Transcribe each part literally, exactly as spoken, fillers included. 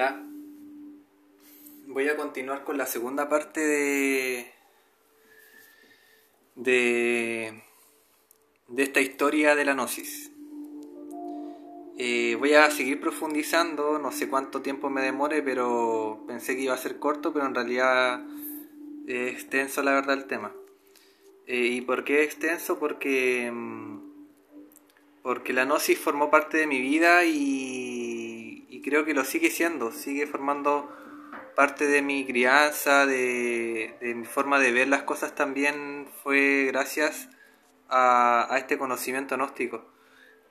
Hola, voy a continuar con la segunda parte de, de, de esta historia de la Gnosis. Eh, voy a seguir profundizando, no sé cuánto tiempo me demore, pero pensé que iba a ser corto, pero en realidad es extenso la verdad el tema. Eh, ¿Y por qué extenso? Porque, porque la Gnosis formó parte de mi vida y, y creo que lo sigue siendo, sigue formando parte de mi crianza, de, de mi forma de ver las cosas también fue gracias a, a este conocimiento gnóstico.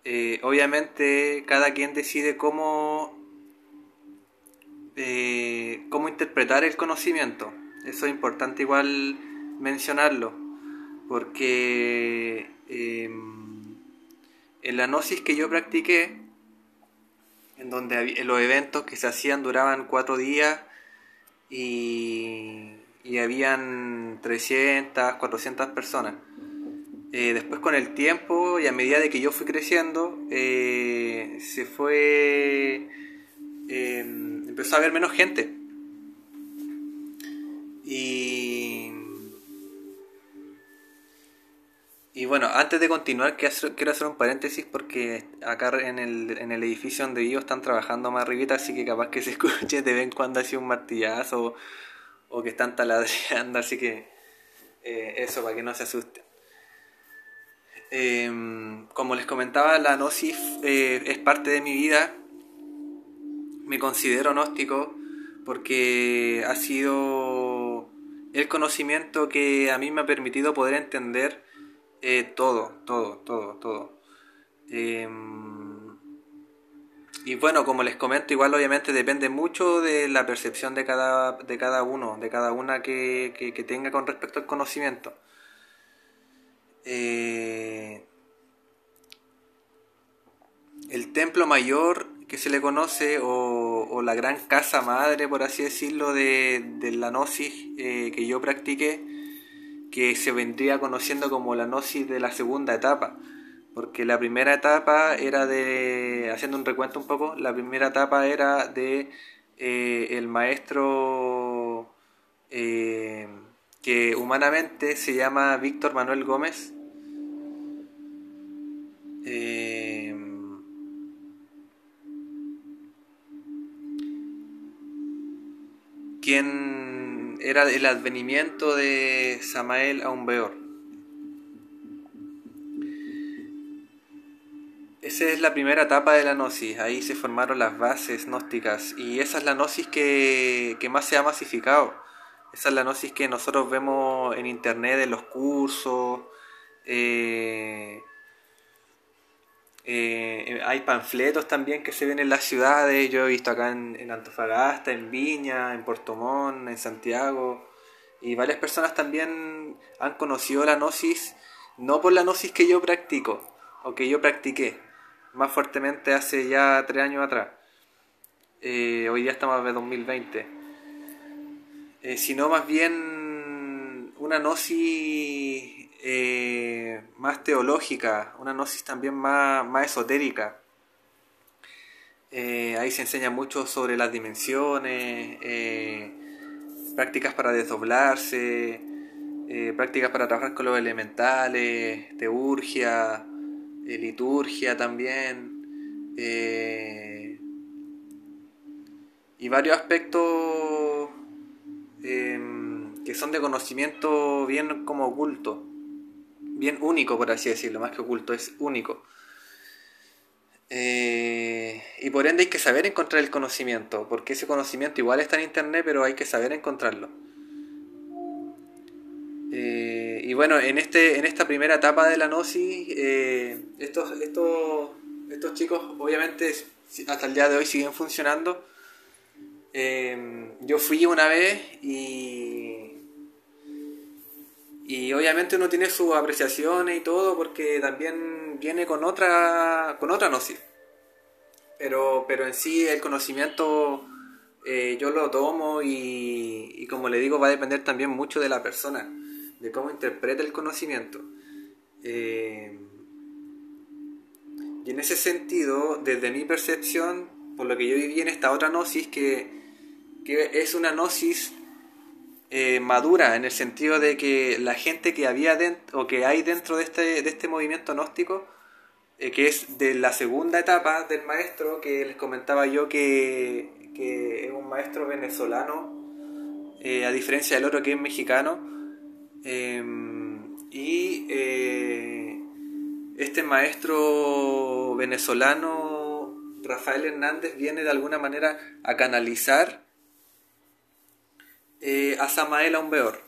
Eh, obviamente cada quien decide cómo, eh, cómo interpretar el conocimiento, eso es importante igual mencionarlo, porque eh, en la Gnosis que yo practiqué, en donde los eventos que se hacían duraban cuatro días, Y, y habían trescientas, cuatrocientas personas. Eh, después con el tiempo y a medida de que yo fui creciendo, eh, se fue, eh, empezó a haber menos gente. Y, y bueno, antes de continuar quiero hacer un paréntesis porque acá en el, en el edificio donde vivo están trabajando más arribita, así que capaz que se escuche de vez en cuando así un martillazo o, o que están taladreando, así que eh, eso, para que no se asusten. Eh, como les comentaba, la Gnosis eh, es parte de mi vida. Me considero gnóstico porque ha sido el conocimiento que a mí me ha permitido poder entender eh, todo, todo, todo, todo. Eh, y bueno, como les comento, igual obviamente depende mucho de la percepción de cada, de cada uno, de cada una que, que, que tenga con respecto al conocimiento. Eh, el templo mayor que se le conoce o, o la gran casa madre, por así decirlo, de, de la Gnosis eh, que yo practiqué, que se vendría conociendo como la Gnosis de la segunda etapa, porque la primera etapa era de, haciendo un recuento un poco, la primera etapa era de eh, el maestro eh, que humanamente se llama Víctor Manuel Gómez, eh, quien era el advenimiento de Samael Aun Weor. Esa es la primera etapa de la Gnosis, ahí se formaron las bases gnósticas y esa es la Gnosis que, que más se ha masificado. Esa es la Gnosis que nosotros vemos en internet, en los cursos, eh, eh, hay panfletos también que se ven en las ciudades, yo he visto acá en, en Antofagasta, en Viña, en Puerto Montt, en Santiago, y varias personas también han conocido la Gnosis, no por la Gnosis que yo practico, o que yo practiqué más fuertemente hace ya tres años atrás, eh, hoy día estamos en dos mil veinte. Eh, sino más bien una Gnosis eh, más teológica, una Gnosis también más, más esotérica. Eh, ahí se enseña mucho sobre las dimensiones, eh, prácticas para desdoblarse, eh, prácticas para trabajar con los elementales, teurgia, eh, liturgia también, eh, y varios aspectos Eh, que son de conocimiento bien como oculto, bien único, por así decirlo, más que oculto, es único, eh, y por ende hay que saber encontrar el conocimiento, porque ese conocimiento igual está en internet, pero hay que saber encontrarlo. Eh, y bueno, en este en esta primera etapa de la Gnosis, eh, estos, estos, estos chicos obviamente hasta el día de hoy siguen funcionando. Eh, yo fui una vez y, y obviamente uno tiene sus apreciaciones y todo porque también viene con otra con otra Gnosis, pero, pero en sí el conocimiento eh, yo lo tomo y, y como le digo va a depender también mucho de la persona, de cómo interpreta el conocimiento. Eh, y en ese sentido, desde mi percepción, por lo que yo viví en esta otra gnosis, que, que es una gnosis eh, madura, en el sentido de que la gente que había dentro, o que hay dentro de este, de este movimiento gnóstico, eh, que es de la segunda etapa del maestro, que les comentaba yo que, que es un maestro venezolano, eh, a diferencia del otro que es mexicano, eh, y eh, este maestro venezolano, Rafael Hernández, viene de alguna manera a canalizar eh, a Samael Aun Weor.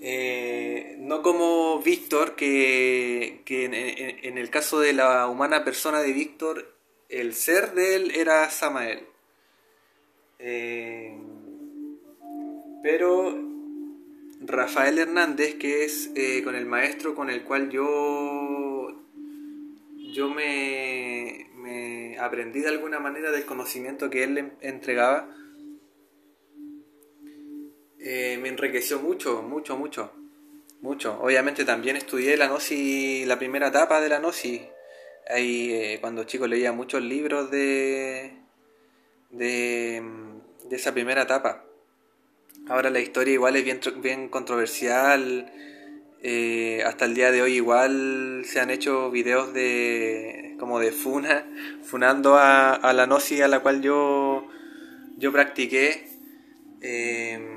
Eh, no como Víctor, que, que en, en, en el caso de la humana persona de Víctor, el ser de él era Samael. Eh, pero Rafael Hernández, que es eh, con el maestro con el cual yo, yo me, me aprendí de alguna manera del conocimiento que él le entregaba, eh, me enriqueció mucho, mucho, mucho, mucho. Obviamente también estudié la gnosis, la primera etapa de la gnosis. Ahí eh, cuando chico leía muchos libros de, de, de esa primera etapa. Ahora la historia igual es bien, bien controversial, eh, hasta el día de hoy igual se han hecho videos de como de funa, funando a, a la gnosis a la cual yo, yo practiqué, eh,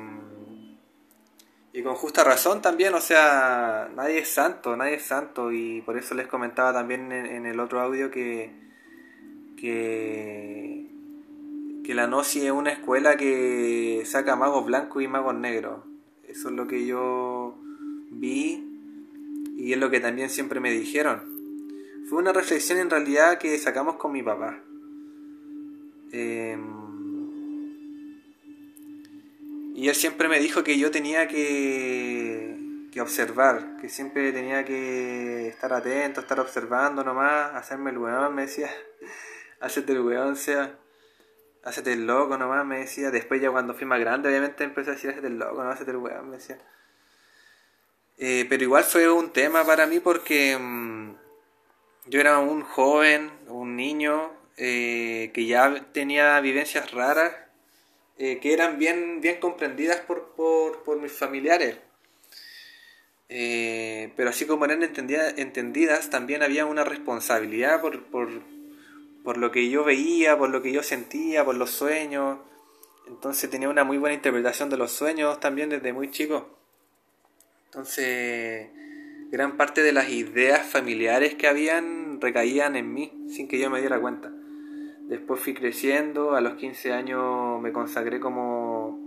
y con justa razón también. O sea, nadie es santo, nadie es santo, y por eso les comentaba también en, en el otro audio que, que que la gnosis es una escuela que saca magos blancos y magos negros. Eso es lo que yo vi y es lo que también siempre me dijeron. Fue una reflexión en realidad que sacamos con mi papá. Eh, y él siempre me dijo que yo tenía que, que observar, que siempre tenía que estar atento, estar observando nomás, hacerme el weón, me decía, hacerte el weón, sea... Hacete el loco nomás, me decía. Después ya cuando fui más grande, obviamente empecé a decir, hacete el loco, no, hacete el weón, me decía. Eh, pero igual fue un tema para mí porque mmm, yo era un joven, un niño, eh, que ya tenía vivencias raras, eh, que eran bien, bien comprendidas por, por, por mis familiares. Eh, pero así como eran entendida, entendidas, también había una responsabilidad por... por por lo que yo veía, por lo que yo sentía, por los sueños. Entonces tenía una muy buena interpretación de los sueños también desde muy chico. Entonces, gran parte de las ideas familiares que habían recaían en mí, sin que yo me diera cuenta. Después fui creciendo, a los quince años me consagré como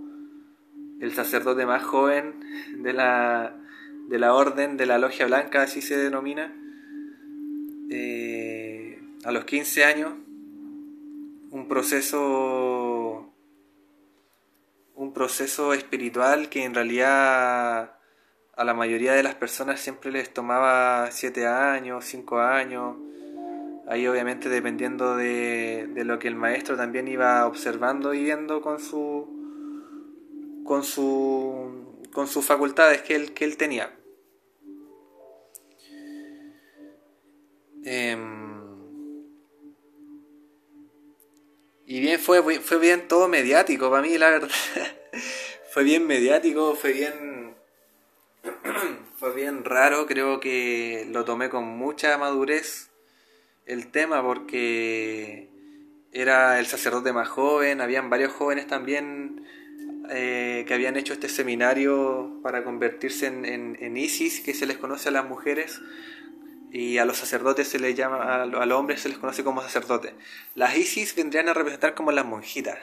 el sacerdote más joven de la, de la orden, de la Logia Blanca, así se denomina. Eh... A los quince años, un proceso, un proceso espiritual que en realidad a la mayoría de las personas siempre les tomaba siete años, cinco años. Ahí obviamente dependiendo de, de lo que el maestro también iba observando y viendo con su, con su, con sus facultades que él, que él tenía. Eh, Y bien, fue, fue bien todo mediático para mí, la verdad. Fue bien mediático, fue bien fue bien raro. Creo que lo tomé con mucha madurez el tema, porque era el sacerdote más joven. Habían varios jóvenes también eh, que habían hecho este seminario para convertirse en, en, en Isis, que se les conoce a las mujeres. Y a los sacerdotes se les llama, a los hombres se les conoce como sacerdotes. Las Isis vendrían a representar como las monjitas.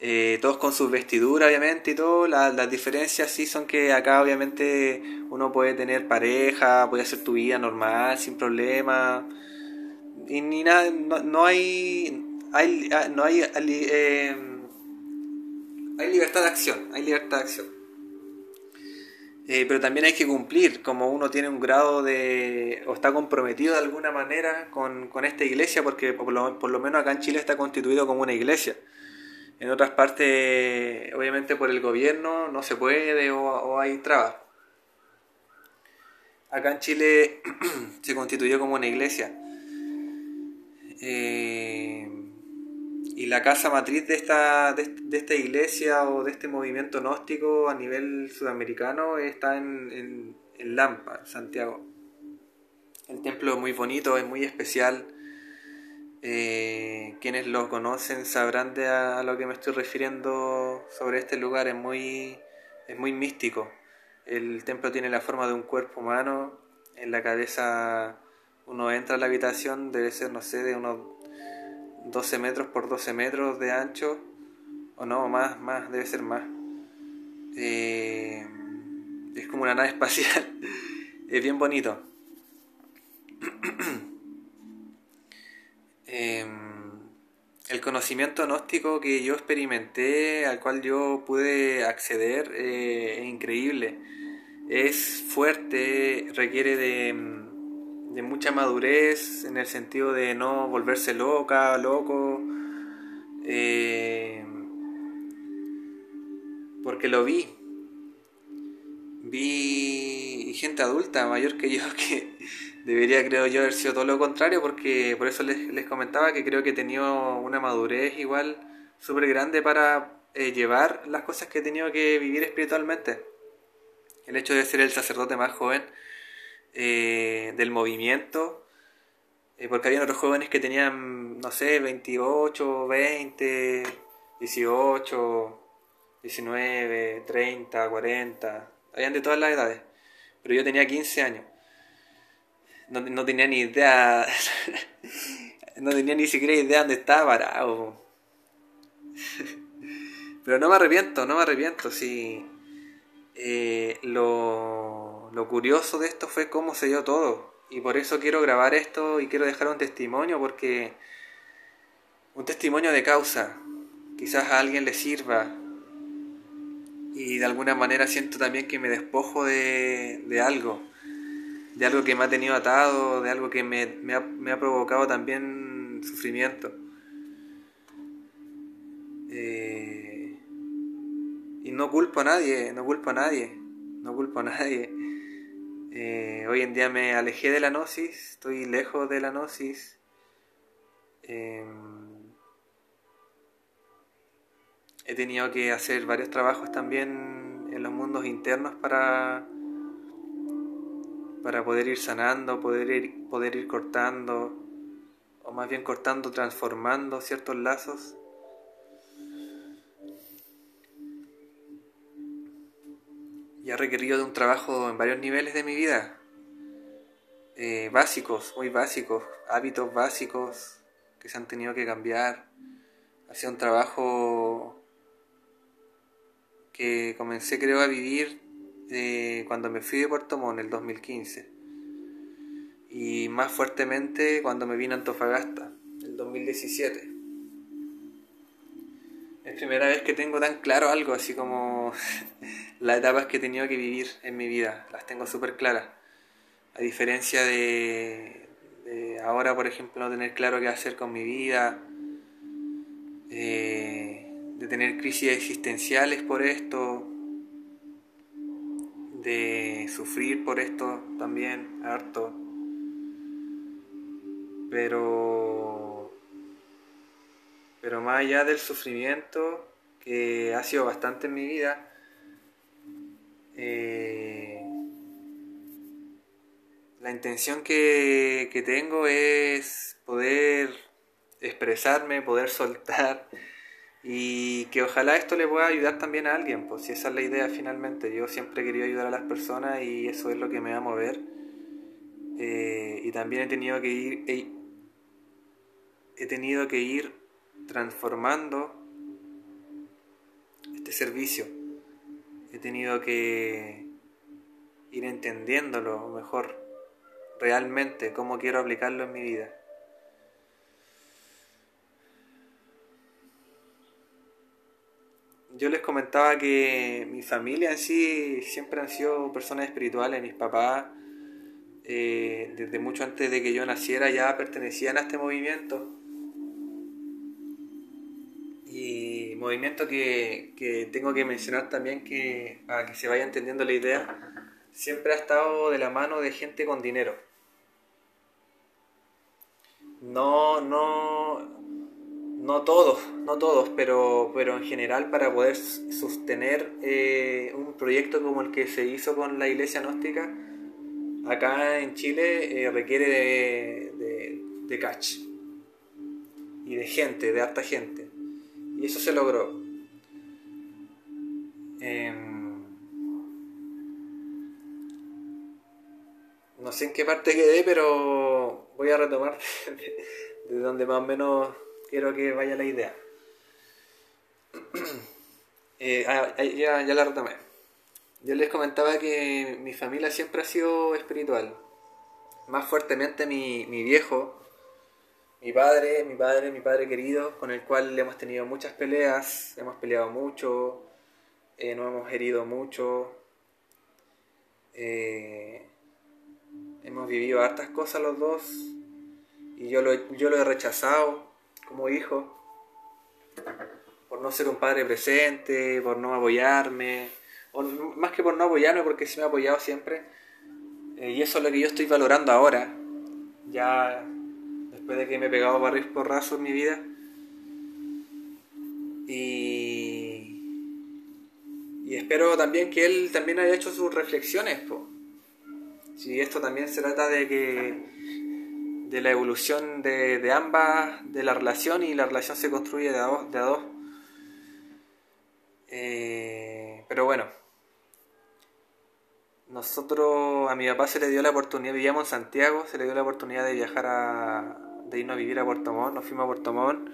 eh, todos con sus vestiduras, obviamente, y todo. La, las diferencias sí son que acá, obviamente, uno puede tener pareja, puede hacer tu vida normal, sin problema. Y ni nada, no, no hay. hay no hay. Eh, hay libertad de acción, hay libertad de acción. Eh, pero también hay que cumplir, como uno tiene un grado de... o está comprometido de alguna manera con, con esta iglesia, porque por lo, por lo menos acá en Chile está constituido como una iglesia. En otras partes, obviamente por el gobierno, no se puede o, o hay trabas. Acá en Chile se constituyó como una iglesia. Eh, y la casa matriz de esta, de, de esta iglesia o de este movimiento gnóstico a nivel sudamericano está en, en, en Lampa, en Santiago. El templo es muy bonito, es muy especial. Eh, quienes lo conocen sabrán de a, a lo que me estoy refiriendo sobre este lugar. Es muy, es muy místico. El templo tiene la forma de un cuerpo humano. En la cabeza uno entra a la habitación, debe ser, no sé, de unos doce metros por doce metros de ancho, o no, más, más, debe ser más. Eh, es como una nave espacial, es bien bonito. eh, el conocimiento gnóstico que yo experimenté, al cual yo pude acceder, eh, es increíble. Es fuerte, requiere de, de mucha madurez, en el sentido de no volverse loca, loco, eh, porque lo vi, vi gente adulta, mayor que yo, que debería, creo yo, haber sido todo lo contrario, porque por eso les, les comentaba que creo que he tenido una madurez igual súper grande para eh, llevar las cosas que he tenido que vivir espiritualmente. El hecho de ser el sacerdote más joven eh, del movimiento, eh, porque había otros jóvenes que tenían, no sé, veintiocho, veinte, dieciocho, diecinueve, treinta, cuarenta, habían de todas las edades, pero yo tenía quince años, no, no tenía ni idea, no tenía ni siquiera idea dónde estaba parado, pero no me arrepiento, no me arrepiento, sí. Eh, lo, lo curioso de esto fue cómo se dio todo, y por eso quiero grabar esto y quiero dejar un testimonio, porque un testimonio de causa quizás a alguien le sirva, y de alguna manera siento también que me despojo de, de algo de algo que me ha tenido atado, de algo que me, me, ha, me ha provocado también sufrimiento. eh Y no culpo a nadie, no culpo a nadie, no culpo a nadie. Eh, hoy en día me alejé de la Gnosis, estoy lejos de la Gnosis. Eh, he tenido que hacer varios trabajos también en los mundos internos para, para poder ir sanando, poder ir, poder ir cortando, o más bien cortando, transformando ciertos lazos. Y ha requerido de un trabajo en varios niveles de mi vida, eh, básicos, muy básicos, hábitos básicos que se han tenido que cambiar. Ha sido un trabajo que comencé, creo, a vivir eh, cuando me fui de Puerto Montt en el dos mil quince, y más fuertemente cuando me vine a Antofagasta en el dos mil diecisiete. Es primera vez que tengo tan claro algo, así como las etapas que he tenido que vivir en mi vida, las tengo súper claras. A diferencia de, de ahora, por ejemplo, no tener claro qué hacer con mi vida, eh, de tener crisis existenciales por esto, de sufrir por esto también, harto. Pero... Pero más allá del sufrimiento, que ha sido bastante en mi vida, eh, la intención que, que tengo es poder expresarme, poder soltar, y que ojalá esto le pueda ayudar también a alguien, pues si esa es la idea finalmente. Yo siempre he querido ayudar a las personas y eso es lo que me va a mover. Eh, y también he tenido que ir... He, he tenido que ir... transformando este servicio. He tenido que ir entendiéndolo mejor, realmente, cómo quiero aplicarlo en mi vida. Yo les comentaba que mi familia en sí siempre han sido personas espirituales. Mis papás, eh, desde mucho antes de que yo naciera, ya pertenecían a este movimiento. Y movimiento que, que tengo que mencionar también, que para que se vaya entendiendo la idea, siempre ha estado de la mano de gente con dinero. No, no, no todos, no todos, pero, pero en general para poder sostener eh, un proyecto como el que se hizo con la iglesia gnóstica, acá en Chile eh, requiere de, de, de catch y de gente, de harta gente, y eso se logró. Eh, no sé en qué parte quedé, pero voy a retomar de, de donde más o menos quiero que vaya la idea. eh, ya, ya la retomé. Yo les comentaba que mi familia siempre ha sido espiritual. Más fuertemente mi, mi viejo, mi padre, mi padre, mi padre querido, con el cual hemos tenido muchas peleas, hemos peleado mucho, eh, nos hemos herido mucho, eh, hemos vivido hartas cosas los dos, y yo lo, yo lo he rechazado como hijo, por no ser un padre presente, por no apoyarme. O más que por no apoyarme, porque sí me ha apoyado siempre, eh, y eso es lo que yo estoy valorando ahora, ya después de que me he pegado varios porrazos en mi vida, y, y espero también que él también haya hecho sus reflexiones, po. Si esto también se trata de que de la evolución de, de ambas, de la relación, y la relación se construye de a dos, de a dos. Eh, pero bueno, nosotros, a mi papá se le dio la oportunidad, vivíamos en Santiago, se le dio la oportunidad de viajar a, de irnos a vivir a Puerto Montt, nos fuimos a Puerto Montt,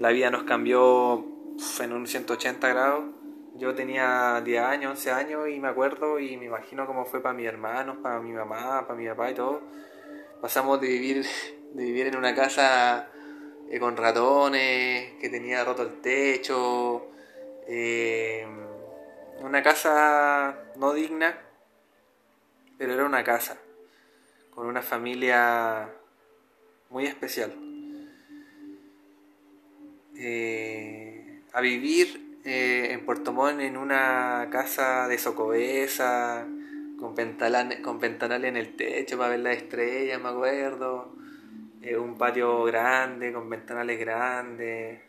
la vida nos cambió en un ciento ochenta grados, yo tenía diez años, once años y me acuerdo y me imagino cómo fue para mis hermanos, para mi mamá, para mi papá y todo. Pasamos de vivir, de vivir en una casa eh, con ratones, que tenía roto el techo, eh, una casa no digna, pero era una casa con una familia muy especial, eh, a vivir eh, en Puerto Montt en una casa de Socovesa con ventanal, con ventanal en el techo para ver las estrellas, me acuerdo, eh, un patio grande con ventanales grandes,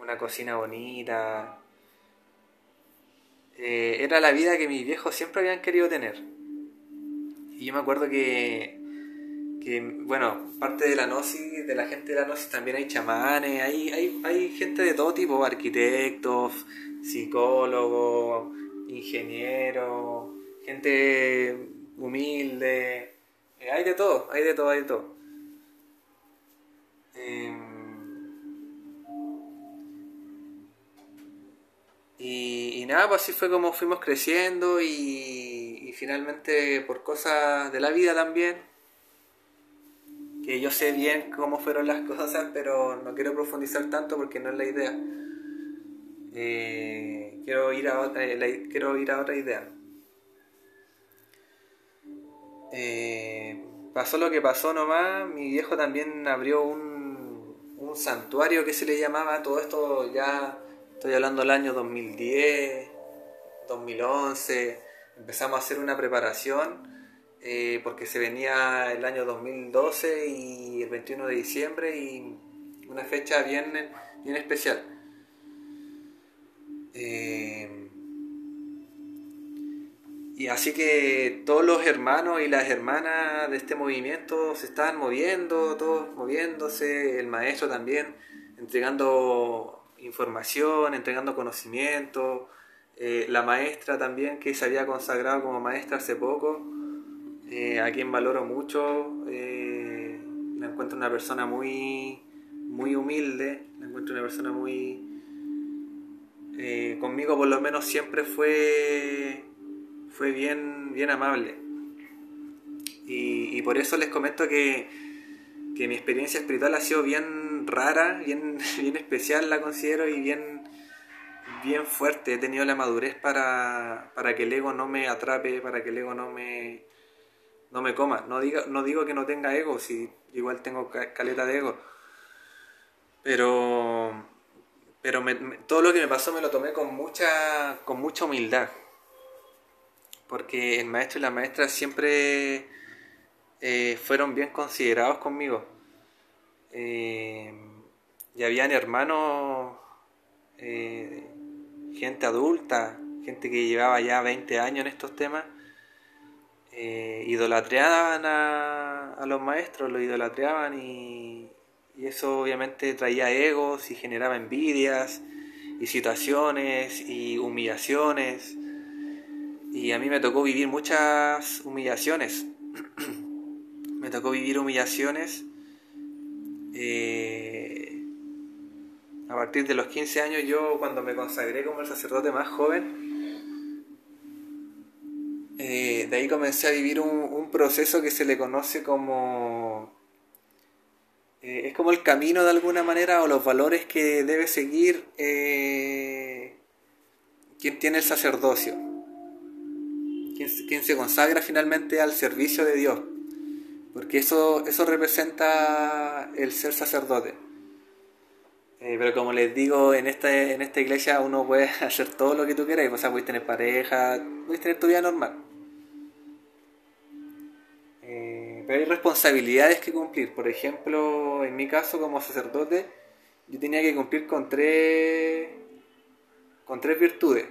una cocina bonita, eh, era la vida que mis viejos siempre habían querido tener. Y yo me acuerdo que, que, bueno, parte de la Gnosis, de la gente de la Gnosis también hay chamanes, hay, hay, hay gente de todo tipo, arquitectos, psicólogos, ingenieros, gente humilde, hay de todo, hay de todo, hay de todo. Eh, y, y nada, pues así fue como fuimos creciendo y... Y finalmente por cosas de la vida también, que yo sé bien cómo fueron las cosas, pero no quiero profundizar tanto porque no es la idea. Eh, quiero ir a otra, eh, la, quiero ir a otra idea. Eh, pasó lo que pasó nomás, mi viejo también abrió un, un santuario que se le llamaba, todo esto ya estoy hablando del año dos mil diez, dos mil once... Empezamos a hacer una preparación eh, porque se venía el año dos mil doce y el veintiuno de diciembre y una fecha bien, bien especial. Eh, y así que todos los hermanos y las hermanas de este movimiento se estaban moviendo, todos moviéndose, el maestro también, entregando información, entregando conocimiento. Eh, la maestra también, que se había consagrado como maestra hace poco, eh, a quien valoro mucho, eh, la encuentro una persona muy, muy humilde, la encuentro una persona muy... Eh, conmigo por lo menos siempre fue, fue bien, bien amable. Y, y por eso les comento que, que mi experiencia espiritual ha sido bien rara, bien, bien especial la considero y bien... bien fuerte, he tenido la madurez para, para que el ego no me atrape, para que el ego no me no me coma, no digo, no digo que no tenga ego, si igual tengo caleta de ego, pero pero me, me, todo lo que me pasó me lo tomé con mucha con mucha humildad, porque el maestro y la maestra siempre eh, fueron bien considerados conmigo. eh, y habían hermanos, eh, gente adulta, gente que llevaba ya veinte años en estos temas, eh, idolatraban a, a los maestros, los idolatraban, y, y eso obviamente traía egos y generaba envidias y situaciones y humillaciones, y a mí me tocó vivir muchas humillaciones. Me tocó vivir humillaciones eh, a partir de los quince años. Yo, cuando me consagré como el sacerdote más joven, eh, de ahí comencé a vivir un, un proceso que se le conoce como eh, es como el camino de alguna manera, o los valores que debe seguir eh, quien tiene el sacerdocio, quien, quien se consagra finalmente al servicio de Dios, porque eso, eso representa el ser sacerdote. Eh, pero como les digo, en esta, en esta iglesia uno puede hacer todo lo que tú quieras. O sea, puedes tener pareja, puedes tener tu vida normal. Eh, pero hay responsabilidades que cumplir. Por ejemplo, en mi caso como sacerdote, yo tenía que cumplir con tres, con tres virtudes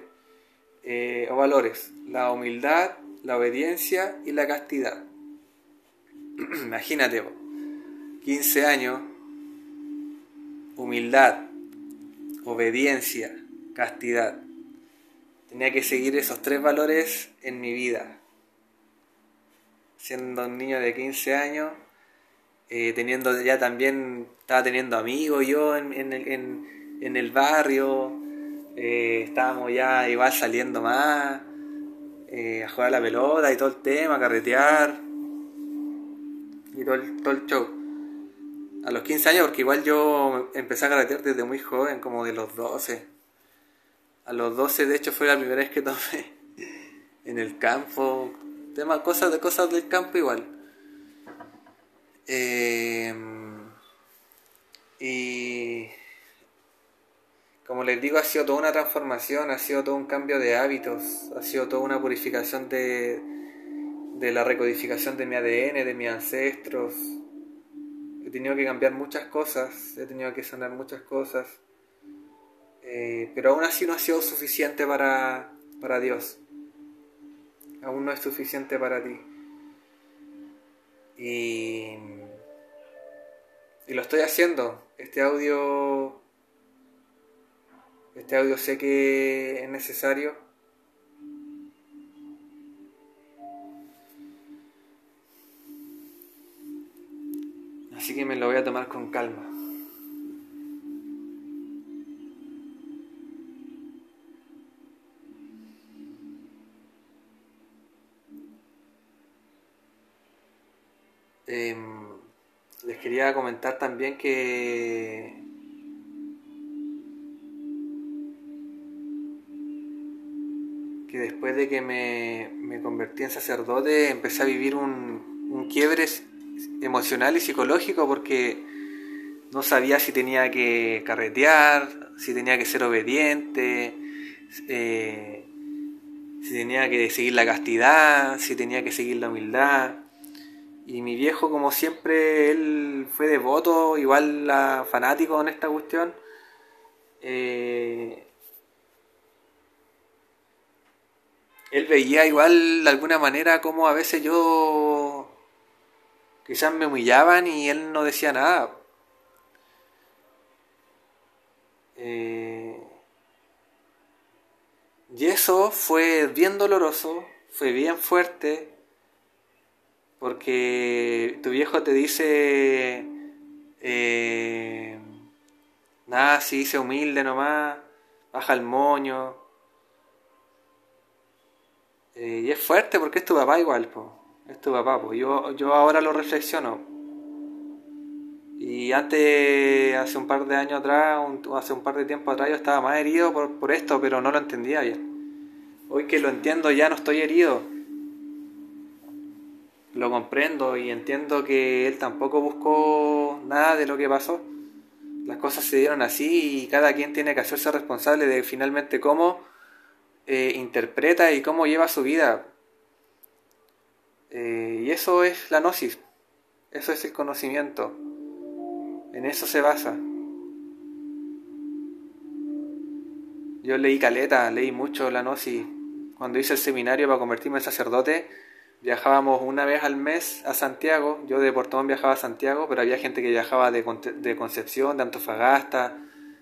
eh, o valores. La humildad, la obediencia y la castidad. Imagínate, quince años, humildad, obediencia, castidad. Tenía que seguir esos tres valores en mi vida. Siendo un niño de quince años, eh, teniendo ya también, estaba teniendo amigos yo en, en, el, en, en el barrio, eh, estábamos ya igual saliendo más, eh, a jugar a la pelota y todo el tema, a carretear. Y todo el, todo el show. A los quince años, porque igual yo empecé a carretear desde muy joven, como de los doce. A los doce, de hecho, fue la primera vez que tomé en el campo. Temas, cosas de cosas del campo igual. Eh, y como les digo, ha sido toda una transformación, ha sido todo un cambio de hábitos, ha sido toda una purificación de... de la recodificación de mi A D N, de mis ancestros. He tenido que cambiar muchas cosas, he tenido que sanar muchas cosas, eh, pero aún así no ha sido suficiente para, para Dios. Aún no es suficiente para ti. Y, y lo estoy haciendo. Este audio, este audio sé que es necesario. Así que me lo voy a tomar con calma. Eh, les quería comentar también que... que después de que me, me convertí en sacerdote, empecé a vivir un, un quiebre emocional y psicológico, porque no sabía si tenía que carretear, si tenía que ser obediente, eh, si tenía que seguir la castidad, si tenía que seguir la humildad. Y mi viejo, como siempre, él fue devoto, igual a fanático en esta cuestión, eh, él veía igual de alguna manera como a veces yo quizás me humillaban y él no decía nada. Eh, y eso fue bien doloroso, fue bien fuerte, porque tu viejo te dice, eh, nada, sí, sé humilde nomás, baja el moño. Eh, y es fuerte porque es tu papá igual, po. Es tu papá, pues yo, yo ahora lo reflexiono. Y antes, hace un par de años atrás, un, hace un par de tiempo atrás, yo estaba más herido por, por esto, pero no lo entendía bien. Hoy que lo entiendo, ya no estoy herido. Lo comprendo y entiendo que él tampoco buscó nada de lo que pasó. Las cosas se dieron así y cada quien tiene que hacerse responsable de finalmente cómo eh, interpreta y cómo lleva su vida. Eh, y eso es la gnosis, eso es el conocimiento. En eso se basa. Yo leí caleta, leí mucho la Gnosis. Cuando hice el seminario para convertirme en sacerdote, viajábamos una vez al mes a Santiago. Yo de Puerto Montt viajaba a Santiago, pero había gente que viajaba de, Conce de Concepción, de Antofagasta,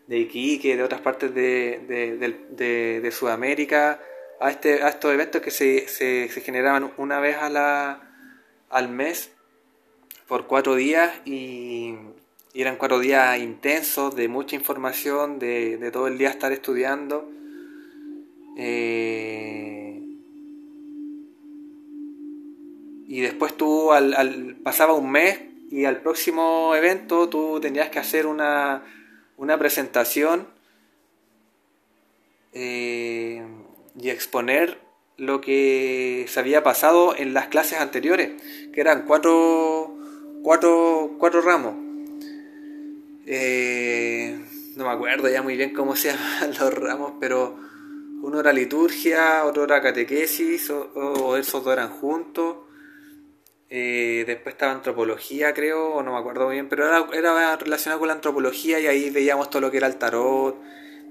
de Iquique, de otras partes de, de, de, de, de Sudamérica, a, este, a estos eventos que se, se, se generaban una vez a la, al mes por cuatro días y... Y eran cuatro días intensos, de mucha información, de, de todo el día estar estudiando. Eh, y después tú, al, al, pasaba un mes y al próximo evento tú tenías que hacer una, una presentación eh, y exponer lo que se había pasado en las clases anteriores, que eran cuatro, cuatro, cuatro ramos. Eh, no me acuerdo ya muy bien cómo se llaman los ramos, pero uno era liturgia, otro era catequesis, o, o esos dos eran juntos. Eh, después estaba antropología, creo, o no me acuerdo muy bien, pero era, era relacionado con la antropología y ahí veíamos todo lo que era el tarot,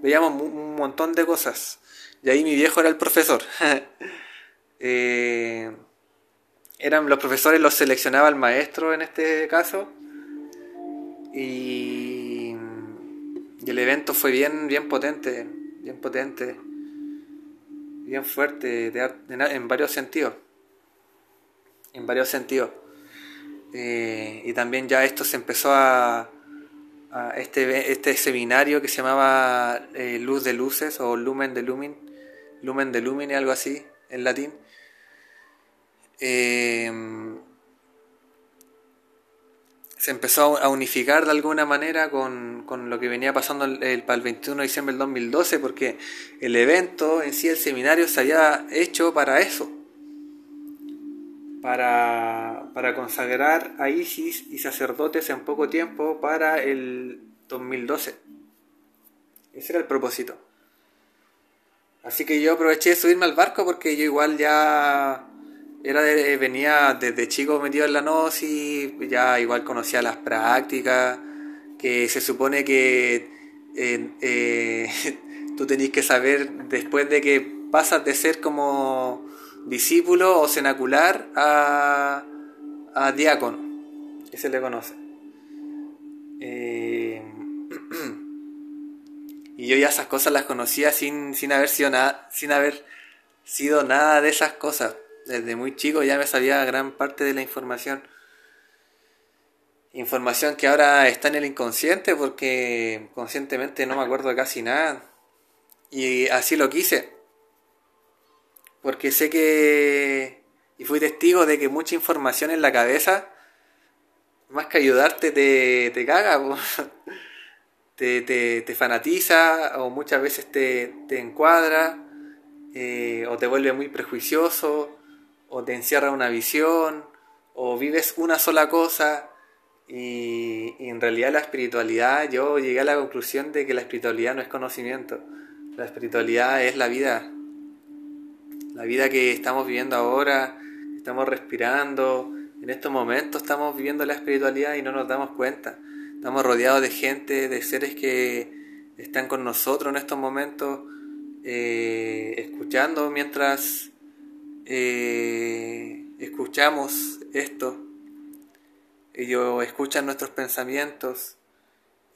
veíamos un montón de cosas. Y ahí mi viejo era el profesor. eh, eran los profesores, los seleccionaba el maestro en este caso. Y el evento fue bien bien potente, bien potente, bien fuerte de, en, en varios sentidos, en varios sentidos. Eh, y también ya esto se empezó a, a este este seminario que se llamaba eh, Luz de Luces o Lumen de Lumen, Lumen de Lumen, algo así en latín. Eh, Se empezó a unificar de alguna manera con, con lo que venía pasando el, el, para el veintiuno de diciembre del dos mil doce, porque el evento en sí, el seminario, se había hecho para eso, para, para consagrar a ISIS y sacerdotes en poco tiempo para el dos mil doce. Ese era el propósito. Así que yo aproveché de subirme al barco porque yo igual ya... Era de, venía desde chico metido en la Gnosis, ya igual conocía las prácticas, que se supone que eh, eh, tú tenés que saber después de que pasas de ser como discípulo o cenacular a, a diácono, que se le conoce. Eh, y yo ya esas cosas las conocía sin, sin haber sido nada, sin haber sido nada de esas cosas. Desde muy chico ya me sabía gran parte de la información. Información que ahora está en el inconsciente porque conscientemente no me acuerdo casi nada. Y así lo quise. Porque sé que... Y fui testigo de que mucha información en la cabeza, más que ayudarte, te, te caga. Te, te, te fanatiza o muchas veces te, te encuadra eh, o te vuelve muy prejuicioso. O te encierra una visión, o vives una sola cosa, y, y en realidad la espiritualidad, yo llegué a la conclusión de que la espiritualidad no es conocimiento, la espiritualidad es la vida, la vida que estamos viviendo ahora, estamos respirando, en estos momentos estamos viviendo la espiritualidad y no nos damos cuenta, estamos rodeados de gente, de seres que están con nosotros en estos momentos, eh, escuchando mientras... Eh, escuchamos esto, ellos escuchan nuestros pensamientos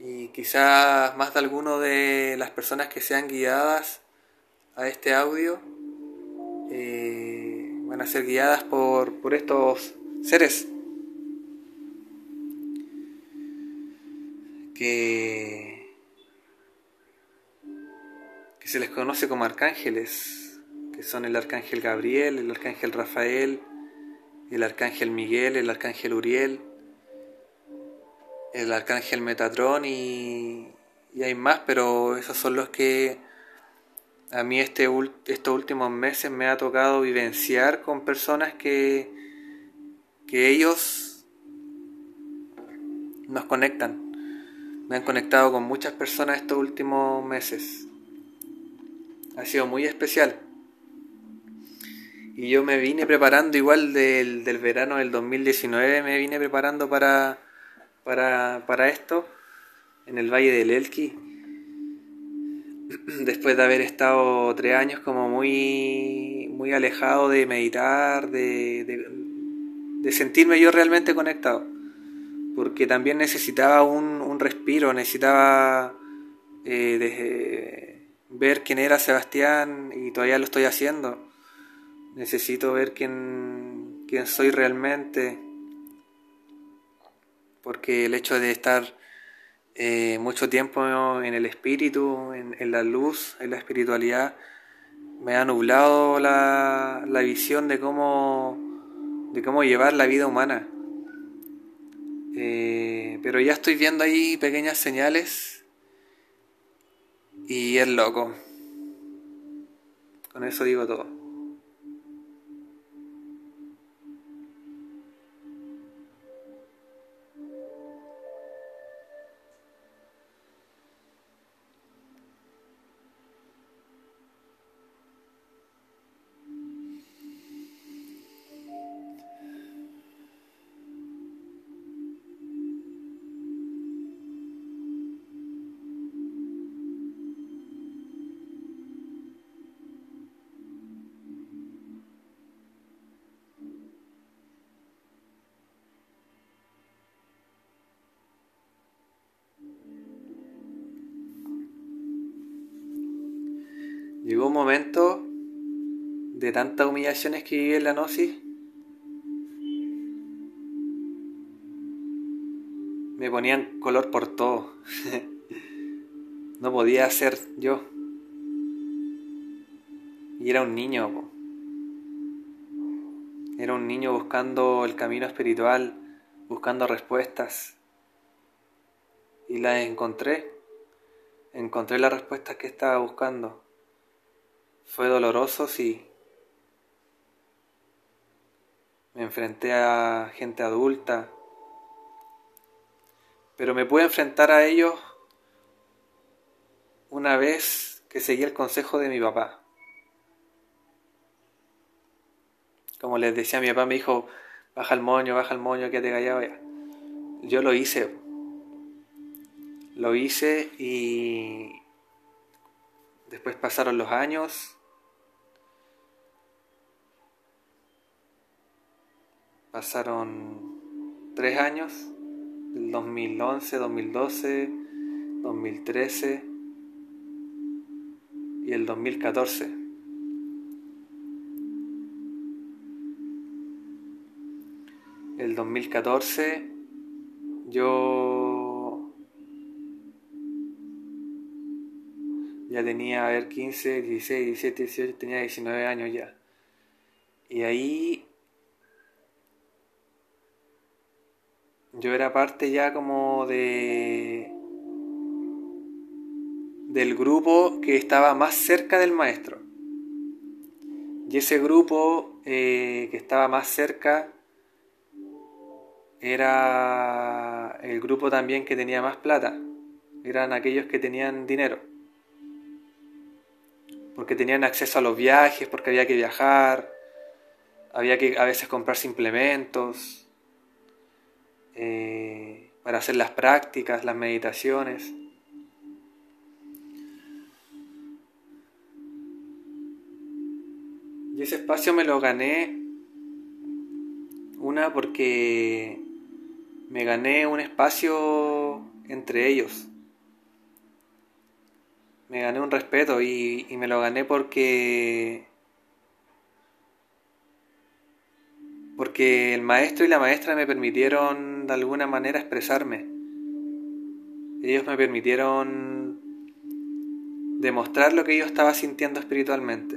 y quizás más de alguno de las personas que sean guiadas a este audio eh, van a ser guiadas por, por estos seres que, que se les conoce como arcángeles, que son el arcángel Gabriel, el arcángel Rafael, el arcángel Miguel, el arcángel Uriel, el arcángel Metatrón y, y hay más, pero esos son los que a mí este, estos últimos meses me ha tocado vivenciar con personas que, que ellos nos conectan. Me han conectado con muchas personas estos últimos meses. Ha sido muy especial. Y yo me vine preparando igual del, del verano del dos mil diecinueve, me vine preparando para, para, para esto en el Valle del Elqui, después de haber estado tres años como muy, muy alejado de meditar, de, de, de sentirme yo realmente conectado, porque también necesitaba un, un respiro, necesitaba eh, de, ver quién era Sebastián, y todavía lo estoy haciendo. Necesito ver quién, quién soy realmente, porque el hecho de estar eh, mucho tiempo en el espíritu, en, en la luz, en la espiritualidad, me ha nublado la, la visión de cómo, de cómo llevar la vida humana. Eh, pero ya estoy viendo ahí pequeñas señales y es loco. Con eso digo todo. Llegó un momento de tantas humillaciones que viví en la Gnosis. Me ponían color por todo. No podía ser yo. Y era un niño. Po. Era un niño buscando el camino espiritual, buscando respuestas. Y las encontré. Encontré las respuestas que estaba buscando. Fue doloroso, sí. Me enfrenté a gente adulta. Pero me pude enfrentar a ellos una vez que seguí el consejo de mi papá. Como les decía, mi papá me dijo, baja el moño, baja el moño, quédate callado ya. Yo lo hice. Lo hice y después pasaron los años. Pasaron tres años, del dos mil once, dos mil doce, dos mil trece y el dos mil catorce. El dos mil catorce yo ya tenía, a ver, quince, dieciséis, diecisiete, dieciocho, tenía diecinueve años ya. Y ahí yo era parte ya como de del grupo que estaba más cerca del maestro. Y ese grupo eh, que estaba más cerca era el grupo también que tenía más plata. Eran aquellos que tenían dinero. Porque tenían acceso a los viajes, porque había que viajar, había que a veces comprar implementos. Eh, para hacer las prácticas, las meditaciones. Y ese espacio me lo gané, una porque me gané un espacio entre ellos, me gané un respeto y, y me lo gané porque Porque el maestro y la maestra me permitieron de alguna manera expresarme. Ellos me permitieron demostrar lo que yo estaba sintiendo espiritualmente.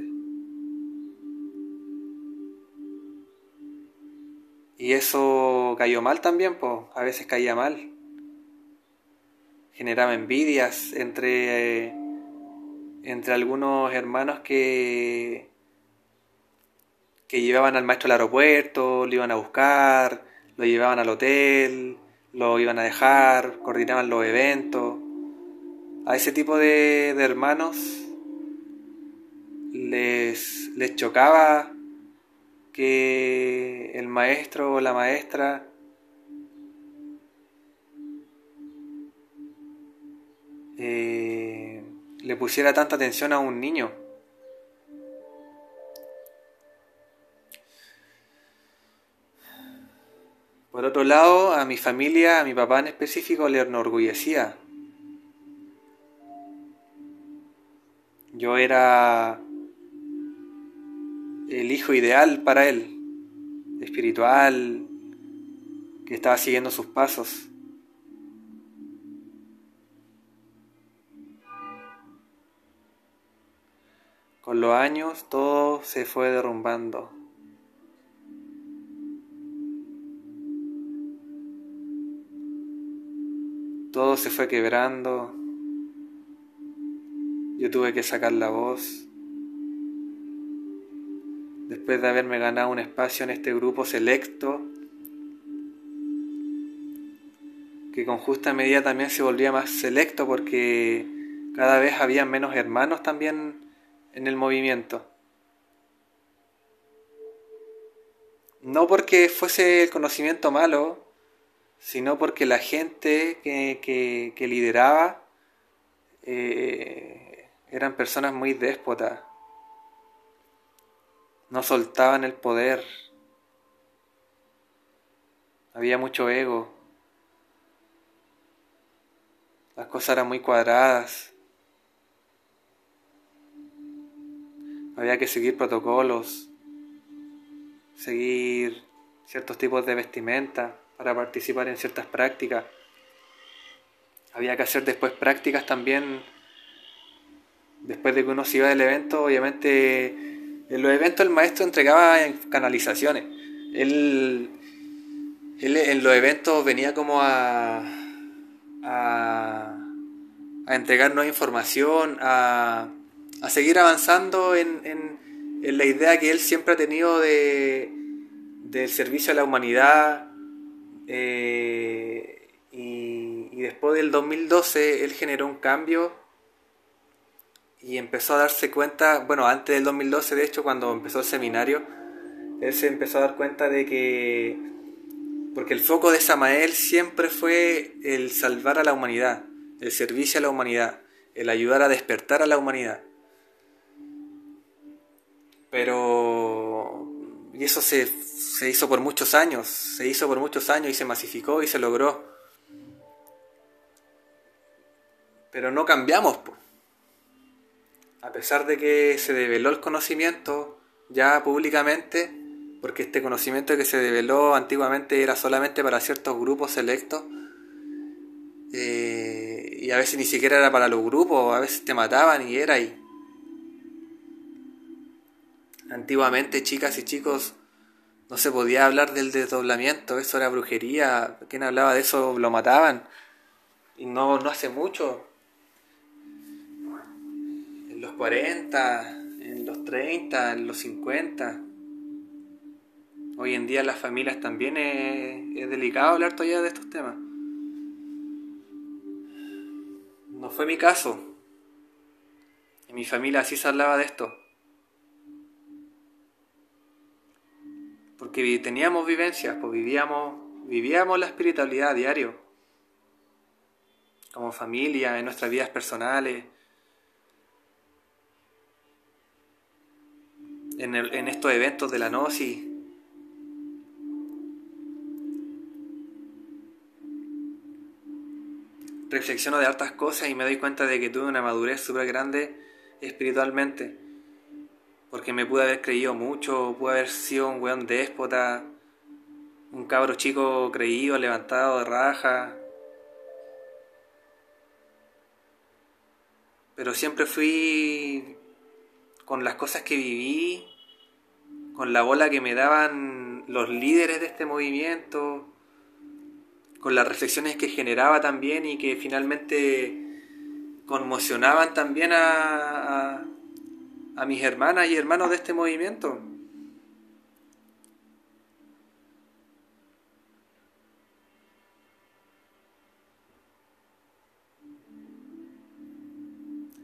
Y eso cayó mal también, pues. A veces caía mal. Generaba envidias entre, entre algunos hermanos que... que llevaban al maestro al aeropuerto, lo iban a buscar, lo llevaban al hotel, lo iban a dejar, coordinaban los eventos. A ese tipo de, de hermanos les, les chocaba que el maestro o la maestra eh, le pusiera tanta atención a un niño. Por otro lado, a mi familia, a mi papá en específico, le enorgullecía. Yo era el hijo ideal para él, espiritual, que estaba siguiendo sus pasos. Con los años todo se fue derrumbando. Todo se fue quebrando. Yo tuve que sacar la voz. Después de haberme ganado un espacio en este grupo selecto, que con justa medida también se volvía más selecto porque cada vez había menos hermanos también en el movimiento. No porque fuese el conocimiento malo, sino porque la gente que, que, que lideraba eh, eran personas muy déspotas. No soltaban el poder. Había mucho ego. Las cosas eran muy cuadradas. Había que seguir protocolos, seguir ciertos tipos de vestimenta para participar en ciertas prácticas. Había que hacer después prácticas también. Después de que uno se iba del evento, obviamente en los eventos el maestro entregaba canalizaciones. Él, él en los eventos venía como a a, a entregarnos información, a, a seguir avanzando en, en, en la idea que él siempre ha tenido de del servicio a la humanidad. Eh, y, y después del dos mil doce él generó un cambio y empezó a darse cuenta, bueno, antes del dos mil doce de hecho, cuando empezó el seminario, él se empezó a dar cuenta de que, porque el foco de Samael siempre fue el salvar a la humanidad, el servicio a la humanidad, el ayudar a despertar a la humanidad, pero y eso se se hizo por muchos años, se hizo por muchos años y se masificó y se logró. Pero no cambiamos, po. A pesar de que se develó el conocimiento ya públicamente, porque este conocimiento que se develó antiguamente era solamente para ciertos grupos selectos, eh, y a veces ni siquiera era para los grupos, a veces te mataban y era ahí. Antiguamente, chicas y chicos, no se podía hablar del desdoblamiento, eso era brujería, quien hablaba de eso lo mataban, y no, no hace mucho, en los cuarenta, en los treinta, en los cincuenta, hoy en día en las familias también es, es delicado hablar todavía de estos temas. No fue mi caso, en mi familia sí se hablaba de esto, porque teníamos vivencias, pues vivíamos, vivíamos la espiritualidad a diario, como familia, en nuestras vidas personales, en, el, en estos eventos de la Gnosis. Reflexiono de hartas cosas y me doy cuenta de que tuve una madurez súper grande espiritualmente. Porque me pude haber creído mucho, pude haber sido un weón déspota, un cabro chico creído, levantado de raja. Pero siempre fui, con las cosas que viví, con la bola que me daban los líderes de este movimiento, con las reflexiones que generaba también y que finalmente conmocionaban también a... a a mis hermanas y hermanos de este movimiento.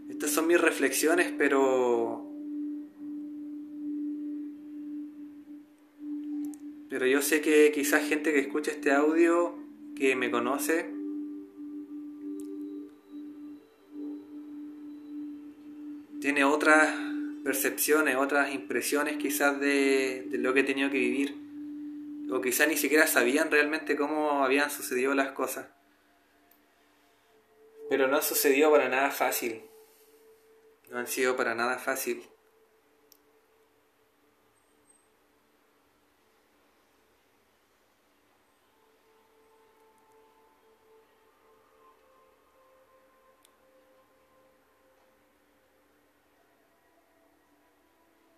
Estas son mis reflexiones, pero pero yo sé que quizás gente que escucha este audio, que me conoce, tiene otras percepciones, otras impresiones quizás de, de lo que he tenido que vivir, o quizás ni siquiera sabían realmente cómo habían sucedido las cosas. Pero no ha sucedido para nada fácil, no han sido para nada fácil.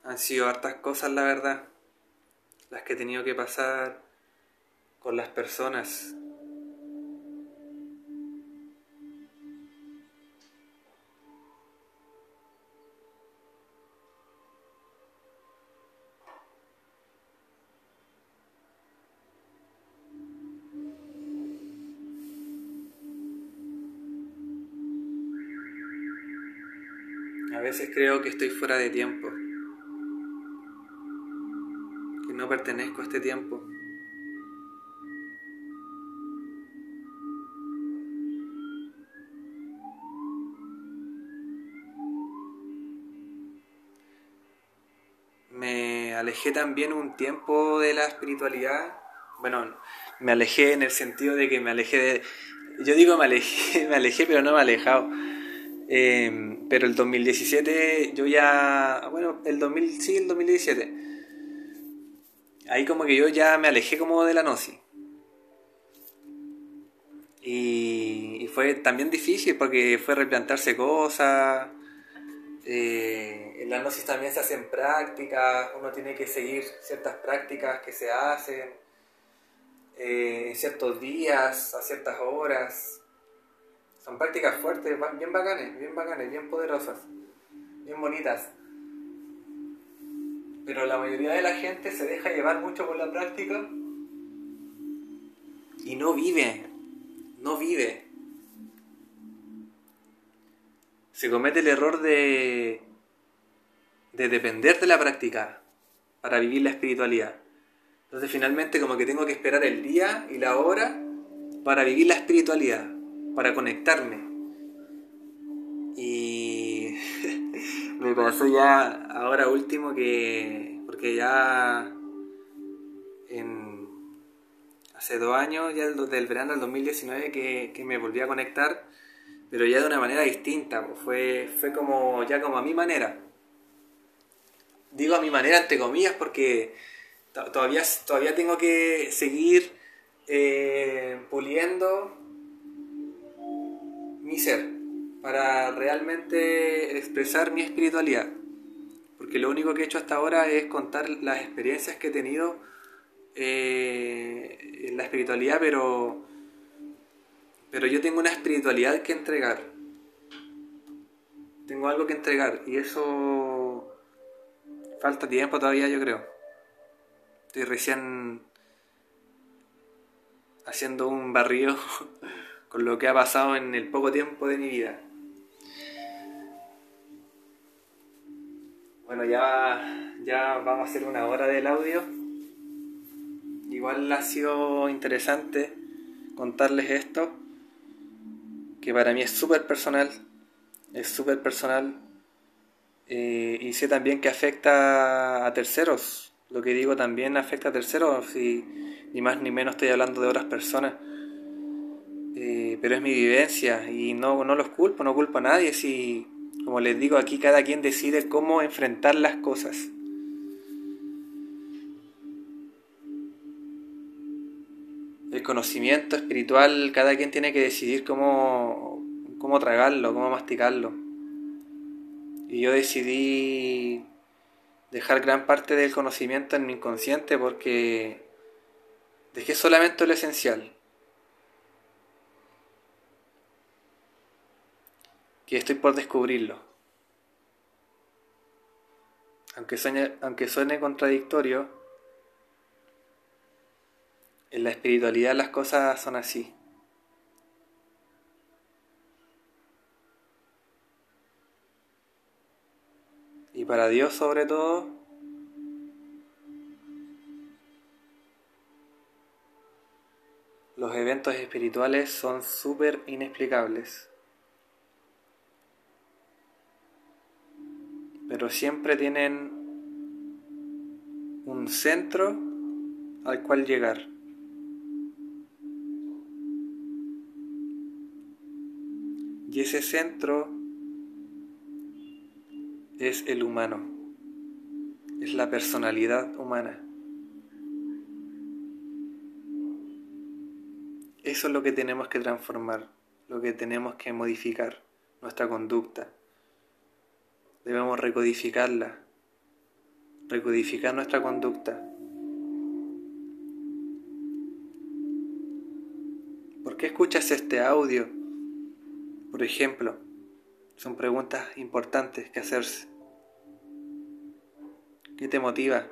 Han sido hartas cosas, la verdad, las que he tenido que pasar con las personas. A veces creo que estoy fuera de tiempo, no pertenezco a este tiempo. Me alejé también un tiempo de la espiritualidad. Bueno, me alejé en el sentido de que me alejé de... Yo digo me alejé, me alejé pero no me he alejado. Eh, pero el dos mil diecisiete yo ya... Bueno, el dos mil sí, el dos mil diecisiete... Ahí como que yo ya me alejé como de la Gnosis. Y, y fue también difícil porque fue replantarse cosas. Eh, en la Gnosis también se hacen prácticas. Uno tiene que seguir ciertas prácticas que se hacen. Eh, en ciertos días, a ciertas horas. Son prácticas fuertes, bien bacanes, bien bacanes, bien poderosas. Bien bonitas. Pero la mayoría de la gente se deja llevar mucho por la práctica y no vive, no vive. Se comete el error de, de depender de la práctica para vivir la espiritualidad. Entonces finalmente como que tengo que esperar el día y la hora para vivir la espiritualidad, para conectarme. Y... me pasó ya ahora último que... Porque ya... En, hace dos años, ya del verano del dos mil diecinueve que, que me volví a conectar. Pero ya de una manera distinta. Pues fue, fue como ya como a mi manera. Digo a mi manera entre comillas porque... Todavía, todavía tengo que seguir eh, puliendo mi ser. Para realmente expresar mi espiritualidad, porque lo único que he hecho hasta ahora es contar las experiencias que he tenido eh, en la espiritualidad, pero pero yo tengo una espiritualidad que entregar, tengo algo que entregar y eso falta tiempo todavía, yo creo. Estoy recién haciendo un barrido con lo que ha pasado en el poco tiempo de mi vida. Bueno, ya, ya vamos a hacer una hora del audio. Igual ha sido interesante contarles esto, que para mí es súper personal, es súper personal, eh, y sé también que afecta a terceros. Lo que digo también afecta a terceros, y ni más ni menos estoy hablando de otras personas. Eh, pero es mi vivencia y no, no los culpo, no culpo a nadie. Si, como les digo, aquí cada quien decide cómo enfrentar las cosas. El conocimiento espiritual, cada quien tiene que decidir cómo, cómo tragarlo, cómo masticarlo. Y yo decidí dejar gran parte del conocimiento en mi inconsciente porque dejé solamente lo esencial. Que estoy por descubrirlo. Aunque suene, aunque suene contradictorio, en la espiritualidad las cosas son así. Y para Dios sobre todo, los eventos espirituales son súper inexplicables. pero siempre tienen un centro al cual llegar. Y ese centro es el humano, es la personalidad humana. Eso es lo que tenemos que transformar, lo que tenemos que modificar, nuestra conducta. Debemos recodificarla, recodificar nuestra conducta. ¿Por qué escuchas este audio? Por ejemplo, son preguntas importantes que hacerse. ¿Qué te motiva?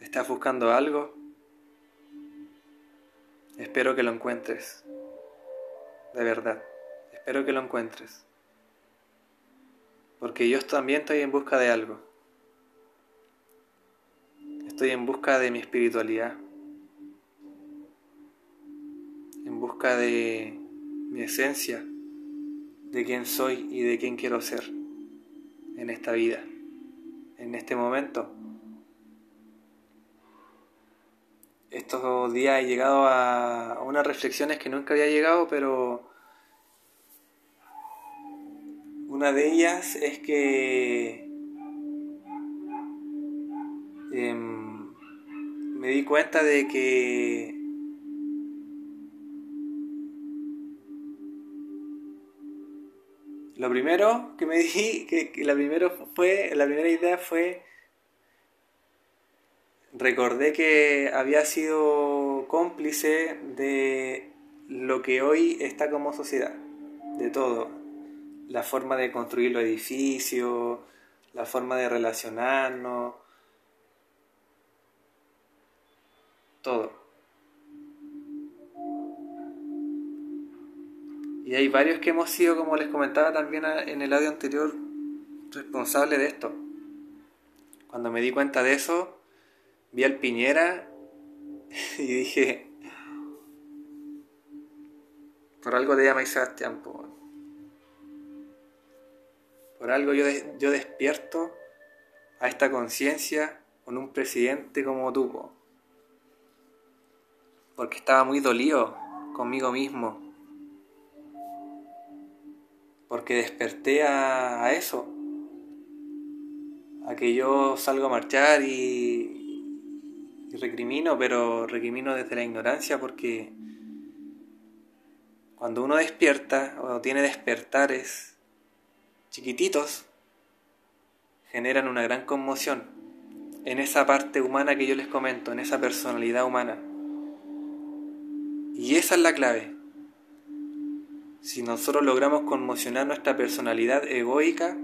¿Estás buscando algo? Espero que lo encuentres. De verdad, espero que lo encuentres. Porque yo también estoy en busca de algo. Estoy en busca de mi espiritualidad. En busca de mi esencia, de quién soy y de quién quiero ser en esta vida, en este momento. Estos días he llegado a unas reflexiones que nunca había llegado, pero una de ellas es que eh, me di cuenta de que lo primero que me di, que, que la, primero fue, la primera idea fue, recordé que había sido cómplice de lo que hoy está como sociedad, de todo, la forma de construir los edificios, la forma de relacionarnos, todo. Y hay varios que hemos sido, como les comentaba también en el audio anterior, responsables de esto. Cuando me di cuenta de eso, vi al Piñera y dije, por algo te llamáis Sebastián, por, por algo yo, de, yo despierto a esta conciencia con un presidente como tú, po. Porque estaba muy dolido conmigo mismo, porque desperté a, a eso, a que yo salgo a marchar y Y recrimino, pero recrimino desde la ignorancia, porque cuando uno despierta o tiene despertares chiquititos, generan una gran conmoción en esa parte humana que yo les comento, en esa personalidad humana. Y esa es la clave. Si nosotros logramos conmocionar nuestra personalidad egoica,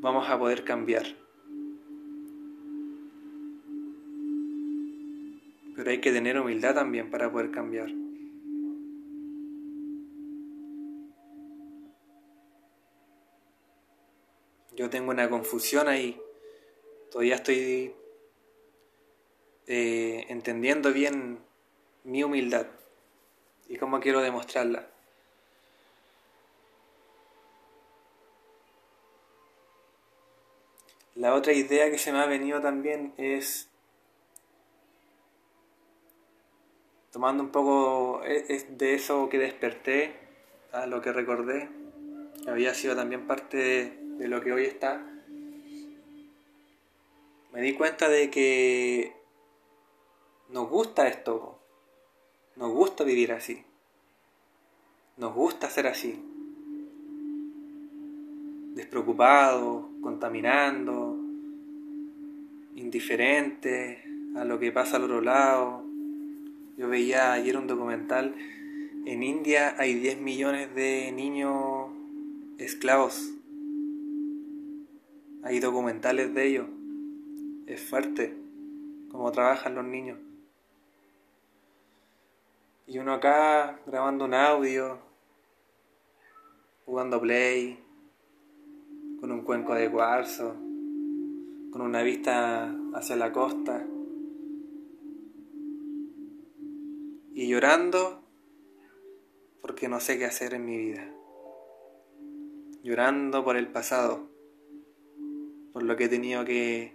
vamos a poder cambiar. Pero hay que tener humildad también para poder cambiar. Yo tengo una confusión ahí. Todavía estoy eh, entendiendo bien mi humildad y cómo quiero demostrarla. La otra idea que se me ha venido también es, tomando un poco de eso que desperté, a lo que recordé, que había sido también parte de, de lo que hoy está, me di cuenta de que nos gusta esto, nos gusta vivir así, nos gusta ser así, despreocupados, contaminando, indiferentes a lo que pasa al otro lado. Yo veía ayer un documental, en India hay diez millones de niños esclavos. Hay documentales de ellos. Es fuerte cómo trabajan los niños. Y uno acá grabando un audio, jugando play, con un cuenco de cuarzo, con una vista hacia la costa. Y llorando porque no sé qué hacer en mi vida. llorando por el pasado, por lo que he tenido que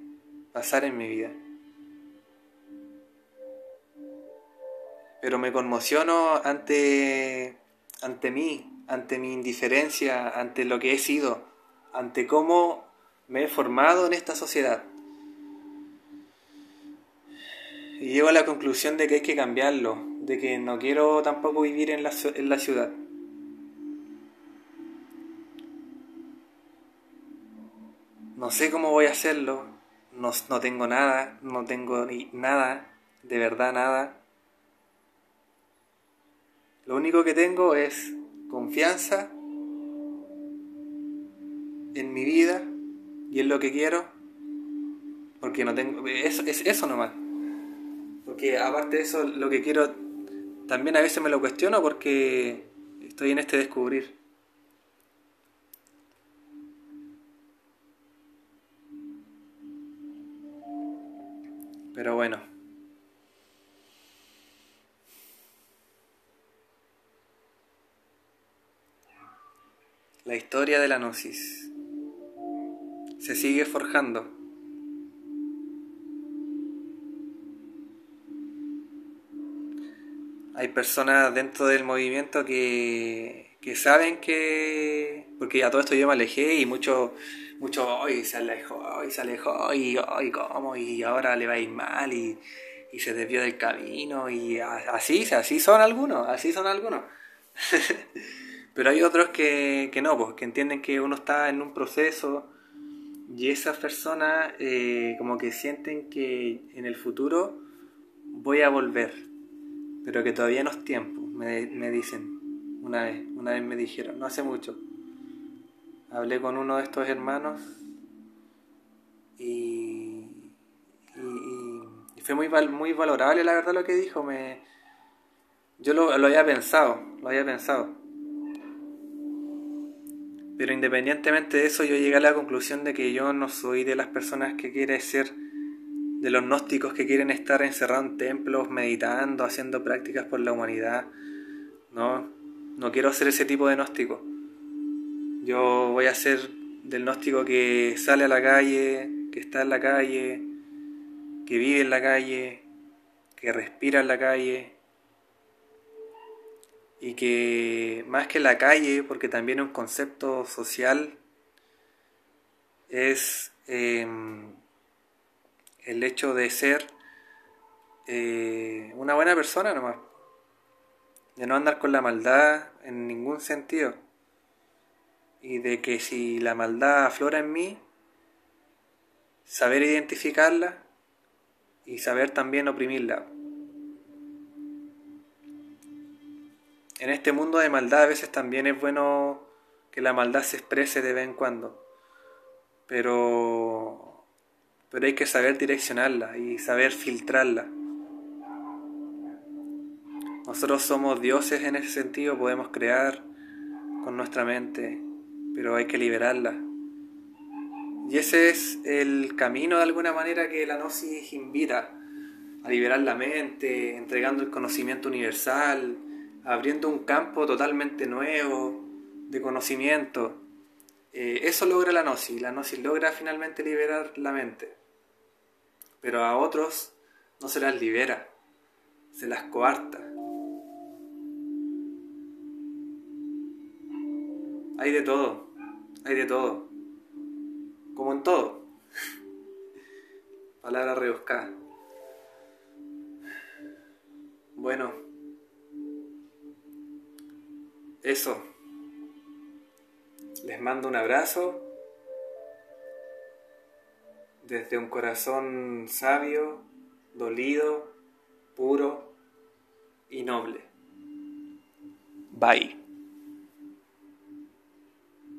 pasar en mi vida. Pero me conmociono ante, ante mí, ante mi indiferencia, ante lo que he sido, ante cómo me he formado en esta sociedad. Y llego a la conclusión de que hay que cambiarlo, de que no quiero tampoco vivir en la, en la ciudad. No sé cómo voy a hacerlo, no, no tengo nada, no tengo ni nada, de verdad nada. Lo único que tengo es confianza en mi vida y en lo que quiero, porque no tengo eso, es eso nomás. Porque aparte de eso, lo que quiero también a veces me lo cuestiono porque estoy en este descubrir. Pero bueno. La historia de la Gnosis se sigue forjando. Hay personas dentro del movimiento que, que saben que... Porque a todo esto yo me alejé y muchos... Muchos, hoy se alejó, hoy se alejó, y hoy cómo, y ahora le va a ir mal, y, y se desvió del camino, y así, así son algunos, así son algunos. Pero hay otros que, que no, pues, que entienden que uno está en un proceso y esas personas eh, como que sienten que en el futuro voy a volver, pero que todavía no es tiempo, me, me dicen una vez, una vez me dijeron, no hace mucho. Hablé con uno de estos hermanos y, y, y fue muy, val, muy valorable la verdad lo que dijo. Me, yo lo, lo había pensado, lo había pensado. Pero independientemente de eso, yo llegué a la conclusión de que yo no soy de las personas que quiere ser, de los gnósticos que quieren estar encerrados en templos, meditando, haciendo prácticas por la humanidad. No, no quiero ser ese tipo de gnóstico. Yo voy a ser del gnóstico que sale a la calle, que está en la calle, que vive en la calle, que respira en la calle. Y que más que la calle, porque también es un concepto social, es eh, el hecho de ser eh, una buena persona nomás, de no andar con la maldad en ningún sentido, y de que si la maldad aflora en mí, saber identificarla y saber también oprimirla. En este mundo de maldad a veces también es bueno que la maldad se exprese de vez en cuando. Pero, pero hay que saber direccionarla y saber filtrarla. Nosotros somos dioses en ese sentido, podemos crear con nuestra mente, pero hay que liberarla. Y ese es el camino de alguna manera que la Gnosis invita, a liberar la mente, entregando el conocimiento universal, abriendo un campo totalmente nuevo de conocimiento. Eh, eso logra la Gnosis. La Gnosis logra finalmente liberar la mente, pero a otros no se las libera, se las coarta. Hay de todo, hay de todo, como en todo. Palabra rebuscada. Bueno, eso, les mando un abrazo desde un corazón sabio, dolido, puro y noble. Bye.